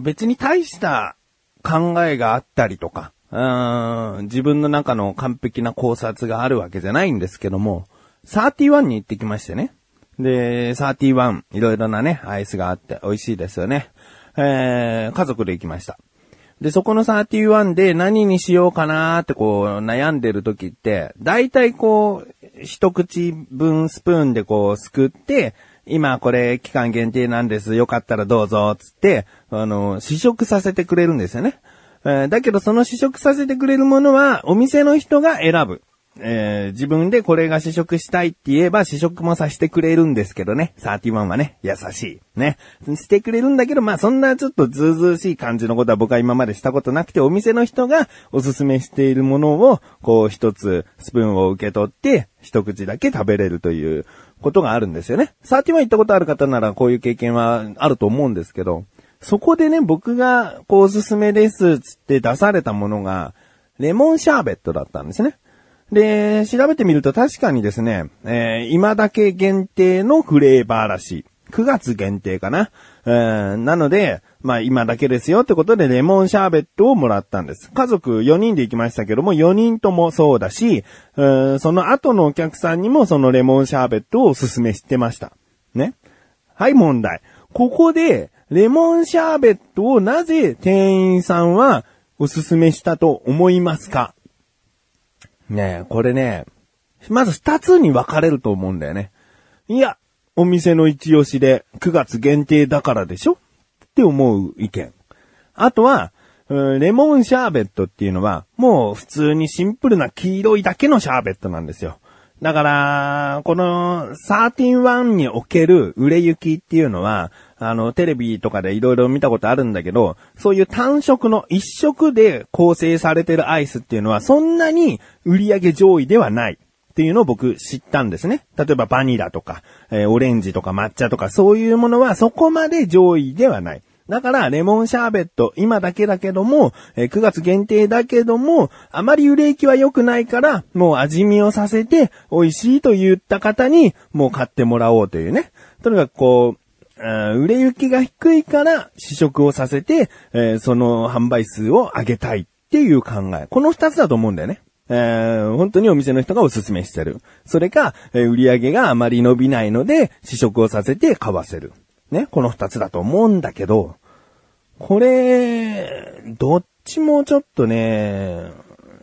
別に大した考えがあったりとか、自分の中の完璧な考察があるわけじゃないんですけども、31に行ってきましてね。で、31、いろいろなね、アイスがあって美味しいですよね。家族で行きました。で、そこの31で何にしようかなーってこう悩んでる時って、だいたいこう、一口分スプーンでこうすくって、今これ期間限定なんです。よかったらどうぞ、つって、試食させてくれるんですよね。だけどその試食させてくれるものはお店の人が選ぶ。自分でこれが試食したいって言えば試食もさせてくれるんですけどね。31はね、優しい。ね。してくれるんだけど、まあ、そんなちょっとずうずうしい感じのことは僕は今までしたことなくて、お店の人がおすすめしているものを、こう一つスプーンを受け取って、一口だけ食べれるということがあるんですよね。31行ったことある方ならこういう経験はあると思うんですけど、そこでね、僕がこうおすすめですつって出されたものが、レモンシャーベットだったんですね。で、調べてみると確かにですね、今だけ限定のフレーバーらしい。9月限定かな。なので、まあ今だけですよってことでレモンシャーベットをもらったんです。家族4人で行きましたけども、4人ともそうだし、その後のお客さんにもそのレモンシャーベットをおすすめしてました。ね。はい、問題。ここで、レモンシャーベットをなぜ店員さんはおすすめしたと思いますか？ねえ、これね、まず二つに分かれると思うんだよね。いや、お店の一押しで9月限定だからでしょって思う意見。あとは、レモンシャーベットっていうのはもう普通にシンプルな黄色いだけのシャーベットなんですよ。だから、この31における売れ行きっていうのは、テレビとかでいろいろ見たことあるんだけど、そういう単色の一色で構成されてるアイスっていうのはそんなに売り上げ上位ではないっていうのを僕知ったんですね。例えばバニラとか、オレンジとか抹茶とかそういうものはそこまで上位ではない。だからレモンシャーベット今だけだけども、9月限定だけどもあまり売れ行きは良くないからもう味見をさせて美味しいと言った方にもう買ってもらおうというね。とにかくこう売れ行きが低いから試食をさせて、その販売数を上げたいっていう考え。この二つだと思うんだよね。本当にお店の人がおすすめしてる。それか、売り上げがあまり伸びないので試食をさせて買わせる。ね、この二つだと思うんだけど、これ、どっちもちょっとね、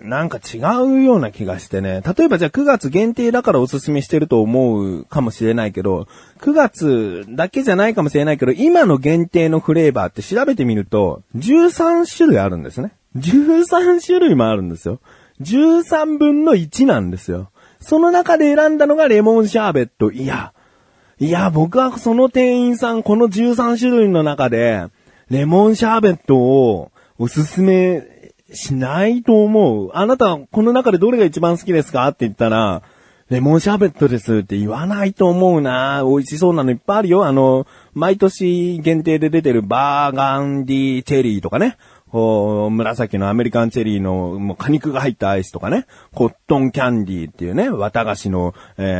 なんか違うような気がしてね。例えばじゃあ9月限定だからおすすめしてると思うかもしれないけど、9月だけじゃないかもしれないけど、今の限定のフレーバーって調べてみると、13種類あるんですね。13種類もあるんですよ。13分の1なんですよ。その中で選んだのがレモンシャーベット。いや、僕はその店員さん、この13種類の中で、レモンシャーベットをおすすめしないと思う。あなた、この中でどれが一番好きですかって言ったら、レモンシャーベットですって言わないと思うな。美味しそうなのいっぱいあるよ。毎年限定で出てるバーガンディチェリーとかね。紫のアメリカンチェリーのもう果肉が入ったアイスとかね。コットンキャンディーっていうね、綿菓子の、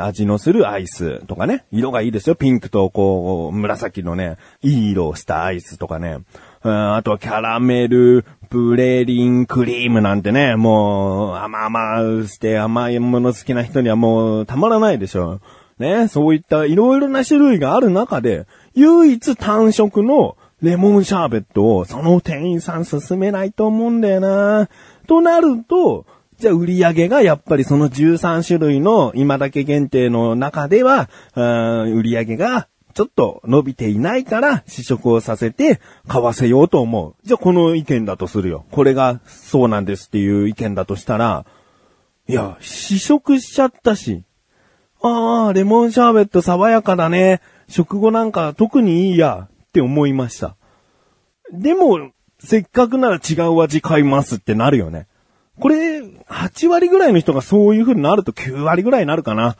味のするアイスとかね。色がいいですよ。ピンクとこう、紫のね、いい色をしたアイスとかね。あとはキャラメルプレリンクリームなんてね、もう甘々して甘いもの好きな人にはもうたまらないでしょうね。そういったいろいろな種類がある中で唯一単色のレモンシャーベットをその店員さん勧めないと思うんだよな。となると、じゃあ売り上げがやっぱりその13種類の今だけ限定の中では売り上げがちょっと伸びていないから試食をさせて買わせようと思う。じゃあこの意見だとするよ。これがそうなんですっていう意見だとしたら、いや、試食しちゃったし、レモンシャーベット爽やかだね。食後なんか特にいいやって思いました。でも、せっかくなら違う味買いますってなるよね。これ、8割ぐらいの人がそういう風になると9割ぐらいになるかな。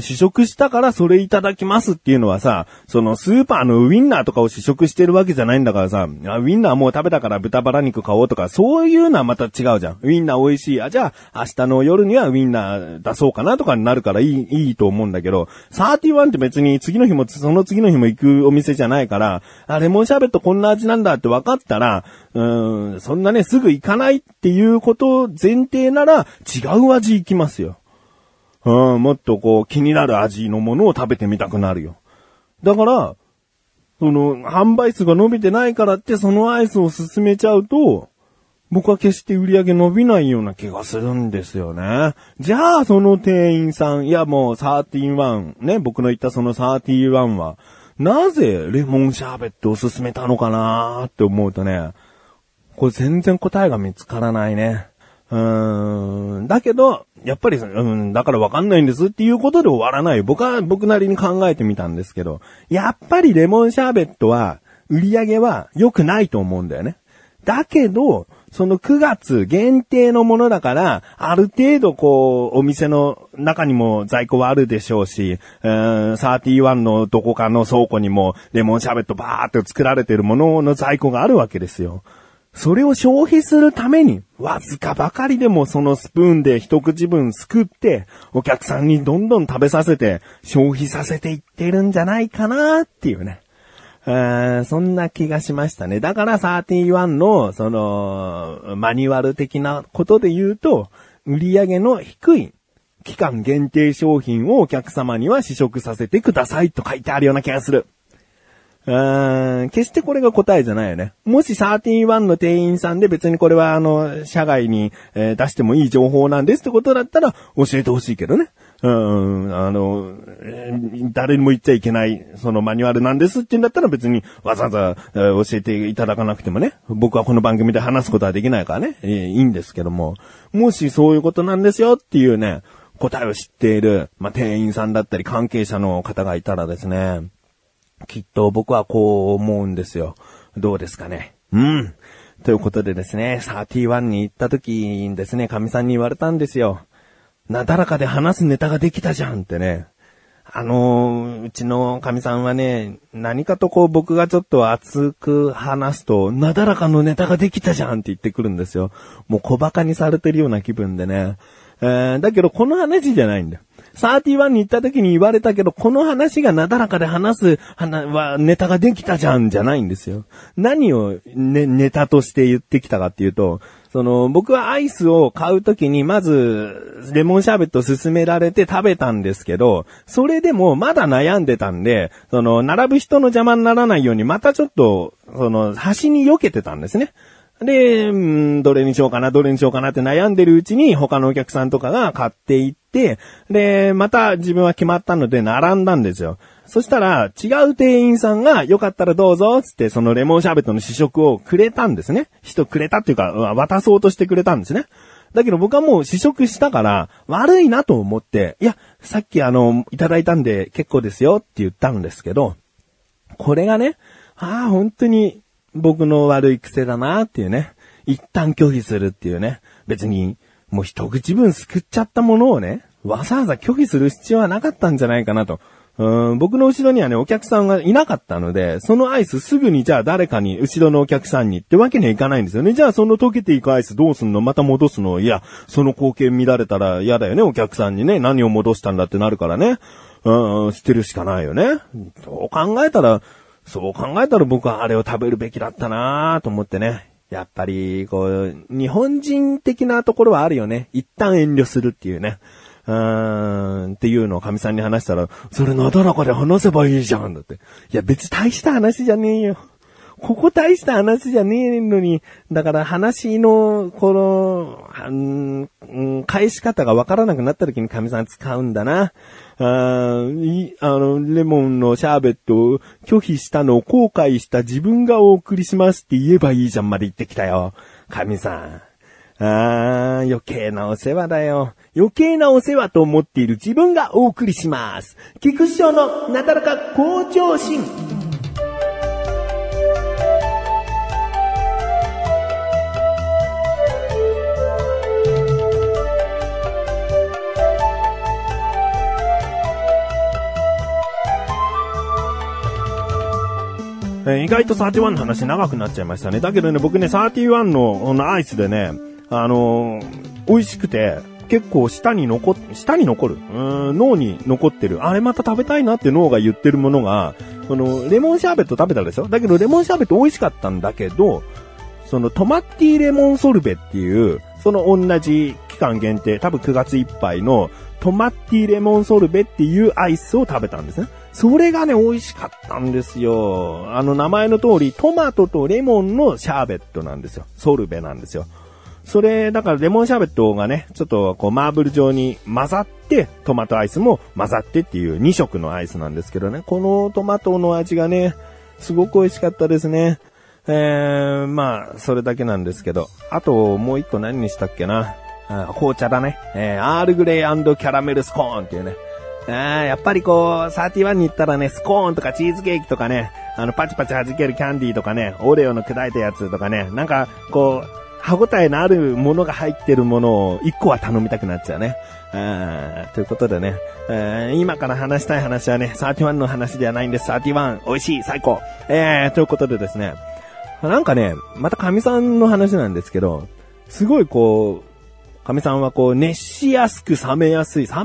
試食したからそれいただきますっていうのはさ、そのスーパーのウィンナーとかを試食してるわけじゃないんだからさ、ウィンナーもう食べたから豚バラ肉買おうとか、そういうのはまた違うじゃん。ウィンナー美味しい。あ、じゃあ明日の夜にはウィンナー出そうかなとかになるからいいと思うんだけど、31って別に次の日もその次の日も行くお店じゃないから、あ、レモンシャーベットこんな味なんだって分かったら、そんなね、すぐ行かないっていうこと前提なら違う味行きますよ。もっとこう気になる味のものを食べてみたくなるよ。だから、その販売数が伸びてないからってそのアイスを勧めちゃうと、僕は決して売り上げ伸びないような気がするんですよね。じゃあその店員さん、いやもう31ね、僕の言ったその31は、なぜレモンシャーベットを勧めたのかなーって思うとね、これ全然答えが見つからないね。だけど、やっぱり、だからわかんないんですっていうことで終わらない。僕なりに考えてみたんですけど、やっぱりレモンシャーベットは、売り上げは良くないと思うんだよね。だけど、その9月限定のものだから、ある程度こう、お店の中にも在庫はあるでしょうし、31のどこかの倉庫にも、レモンシャーベットバーっと作られてるものの在庫があるわけですよ。それを消費するために、わずかばかりでもそのスプーンで一口分すくって、お客さんにどんどん食べさせて、消費させていってるんじゃないかなっていうね。そんな気がしましたね。だから31の、その、マニュアル的なことで言うと、売り上げの低い期間限定商品をお客様には試食させてくださいと書いてあるような気がする。決してこれが答えじゃないよね。もし31の店員さんで別にこれは社外に、出してもいい情報なんですってことだったら教えてほしいけどね。誰にも言っちゃいけないそのマニュアルなんですって言うんだったら別にわざわざ、教えていただかなくてもね、僕はこの番組で話すことはできないからね、いいんですけども、もしそういうことなんですよっていうね、答えを知っている、店員さんだったり関係者の方がいたらですね、きっと僕はこう思うんですよ。どうですかね。ということでですね、31に行った時にですね、神さんに言われたんですよ。なだらかで話すネタができたじゃんってね。うちの神さんはね、何かとこう僕がちょっと熱く話すと、なだらかのネタができたじゃんって言ってくるんですよ。もう小馬鹿にされてるような気分でね。だけどこの話じゃないんだよ。31に行った時に言われたけど、この話がなだらかで話すはネタができたじゃんじゃないんですよ。何を、ネタとして言ってきたかっていうと、僕はアイスを買う時にまずレモンシャーベットを勧められて食べたんですけど、それでもまだ悩んでたんで、並ぶ人の邪魔にならないようにまたちょっと、端に避けてたんですね。で、どれにしようかなって悩んでるうちに他のお客さんとかが買っていって、で、また自分は決まったので並んだんですよ。そしたら違う店員さんがよかったらどうぞつってそのレモンシャーベットの試食をくれたんですね。くれたっていうか渡そうとしてくれたんですね。だけど僕はもう試食したから悪いなと思って、いや、さっきいただいたんで結構ですよって言ったんですけど、これがね、本当に僕の悪い癖だなっていうね。一旦拒否するっていうね。別に、もう一口分すくっちゃったものをね、わざわざ拒否する必要はなかったんじゃないかなと。僕の後ろにはね、お客さんがいなかったので、そのアイスすぐにじゃあ誰かに、後ろのお客さんにってわけにはいかないんですよね。じゃあその溶けていくアイスどうすんの？また戻すの？いや、その光景見られたら嫌だよね。お客さんにね、何を戻したんだってなるからね。捨てるしかないよね。そう考えたら僕はあれを食べるべきだったなぁと思ってね。やっぱり、こう、日本人的なところはあるよね。一旦遠慮するっていうね。っていうのを神さんに話したら、それなだらかで話せばいいじゃんだって。いや別に大した話じゃねえよ。ここ大した話じゃねえのに、だから話の、返し方がわからなくなった時に神さん使うんだな。レモンのシャーベットを拒否したのを後悔した自分がお送りしますって言えばいいじゃんまで言ってきたよ。神さん。余計なお世話だよ。余計なお世話と思っている自分がお送りします。菊池翔のなだらか向上心。意外と31の話長くなっちゃいましたね。だけどね、僕ね、31のアイスでね、美味しくて、結構舌に残る。脳に残ってる。あれまた食べたいなって脳が言ってるものが、レモンシャーベット食べたでしょ？だけどレモンシャーベット美味しかったんだけど、そのトマティレモンソルベっていう、その同じ期間限定、多分9月いっぱいのトマティレモンソルベっていうアイスを食べたんですね。それがね、美味しかったんですよ。名前の通り、トマトとレモンのシャーベットなんですよ。ソルベなんですよ。それ、だからレモンシャーベットがね、ちょっとこうマーブル状に混ざって、トマトアイスも混ざってっていう2色のアイスなんですけどね。このトマトの味がね、すごく美味しかったですね。まあ、それだけなんですけど。あと、もう一個何にしたっけな。紅茶だね。アールグレイ&キャラメルスコーンっていうね。やっぱりこう、31に行ったらね、スコーンとかチーズケーキとかね、パチパチ弾けるキャンディーとかね、オレオの砕いたやつとかね、なんか、こう、歯応えのあるものが入ってるものを一個は頼みたくなっちゃうね。ということでね、今から話したい話はね、31の話ではないんです。31、美味しい、最高。ということでですね、なんかね、また神さんの話なんですけど、すごいこう、神さんはこう、熱しやすく冷めやすいは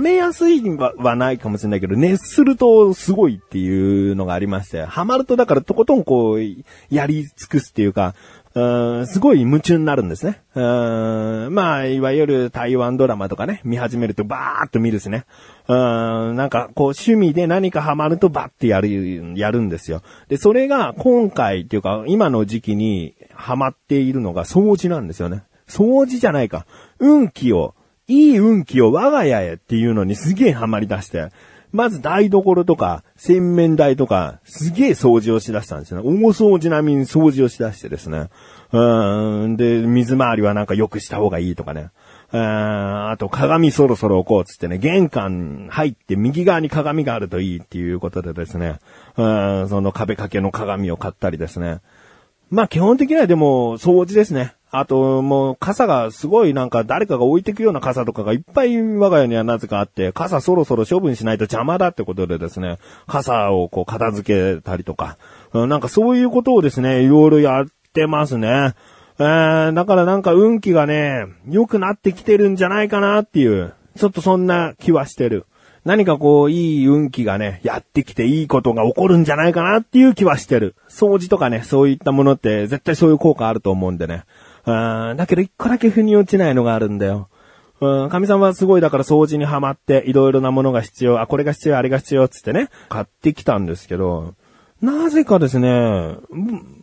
ないかもしれないけど、熱するとすごいっていうのがありまして、ハマるとだからとことんこう、やり尽くすっていうか、すごい夢中になるんですね。まあ、いわゆる台湾ドラマとかね、見始めるとバーッと見るしね。なんかこう趣味で何かハマるとバッてやるんですよ。で、それが今回っていうか、今の時期にハマっているのが掃除なんですよね。掃除じゃないか。いい運気を我が家へっていうのにすげえハマり出して、まず台所とか洗面台とかすげえ掃除をしだしたんですよね。大掃除並みに掃除をしだしてですね。で、水回りはなんか良くした方がいいとかね。あと鏡そろそろ置こうつってね、玄関入って右側に鏡があるといいっていうことでですね。その壁掛けの鏡を買ったりですね。まあ基本的にはでも掃除ですね。あともう傘がすごいなんか誰かが置いてくような傘とかがいっぱい我が家にはなぜかあって、傘そろそろ処分しないと邪魔だってことでですね、傘をこう片付けたりとか、なんかそういうことをですね、いろいろやってますね。だからなんか運気がね、良くなってきてるんじゃないかなっていう、ちょっとそんな気はしてる。何かこう、いい運気がね、やってきていいことが起こるんじゃないかなっていう気はしてる。掃除とかね、そういったものって絶対そういう効果あると思うんでね。だけど一個だけ腑に落ちないのがあるんだよ。神さんはすごいだから掃除にハマって、いろいろなものが必要、これが必要、あれが必要つってね、買ってきたんですけど、なぜかですね、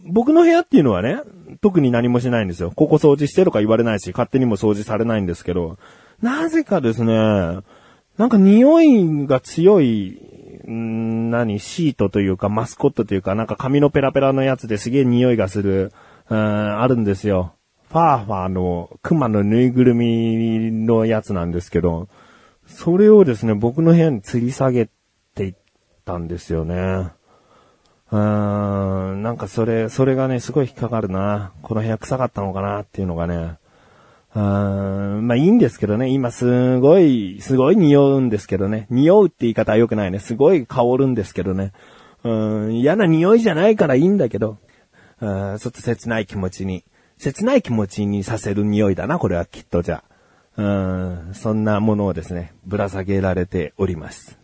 僕の部屋っていうのはね、特に何もしないんですよ。ここ掃除してとか言われないし、勝手にも掃除されないんですけど、なぜかですね、なんか匂いが強い、シートというかマスコットというか、なんか紙のペラペラのやつですげえ匂いがする、あるんですよ。ファーファーの熊のぬいぐるみのやつなんですけど、それをですね、僕の部屋に吊り下げていったんですよね。なんかそれがね、すごい引っかかるな。この部屋臭かったのかなっていうのがね。まあいいんですけどね。今すごい匂うんですけどね。匂うって言い方は良くないね。すごい香るんですけどね。嫌な匂いじゃないからいいんだけど、ちょっと切ない気持ちにさせる匂いだな、これはきっと。じゃあ、そんなものをですね、ぶら下げられております。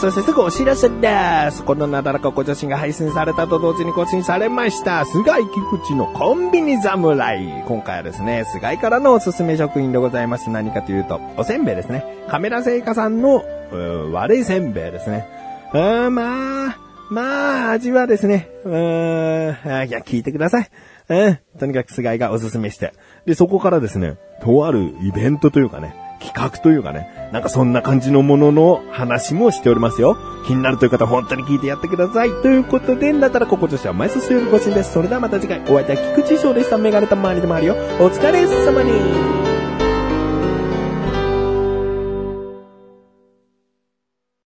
そしてすぐお知らせです。このなだらかご女子が配信されたと同時に更新されました菅井菊池のコンビニ侍。今回はですね、菅井からのおすすめ食品でございます。何かというと、おせんべいですね。カメラ製菓さんの悪いせんべいですね。まあ味はですね、いや聞いてください。とにかく菅井がおすすめして、でそこからですね、とあるイベントというかね、企画というかね、なんかそんな感じのものの話もしておりますよ。気になるという方は本当に聞いてやってください。ということで、なだらかご女子は毎週更新です。それではまた次回、お会いできた菊池翔でした。メガネたまわりでもあるよ。お疲れ様に。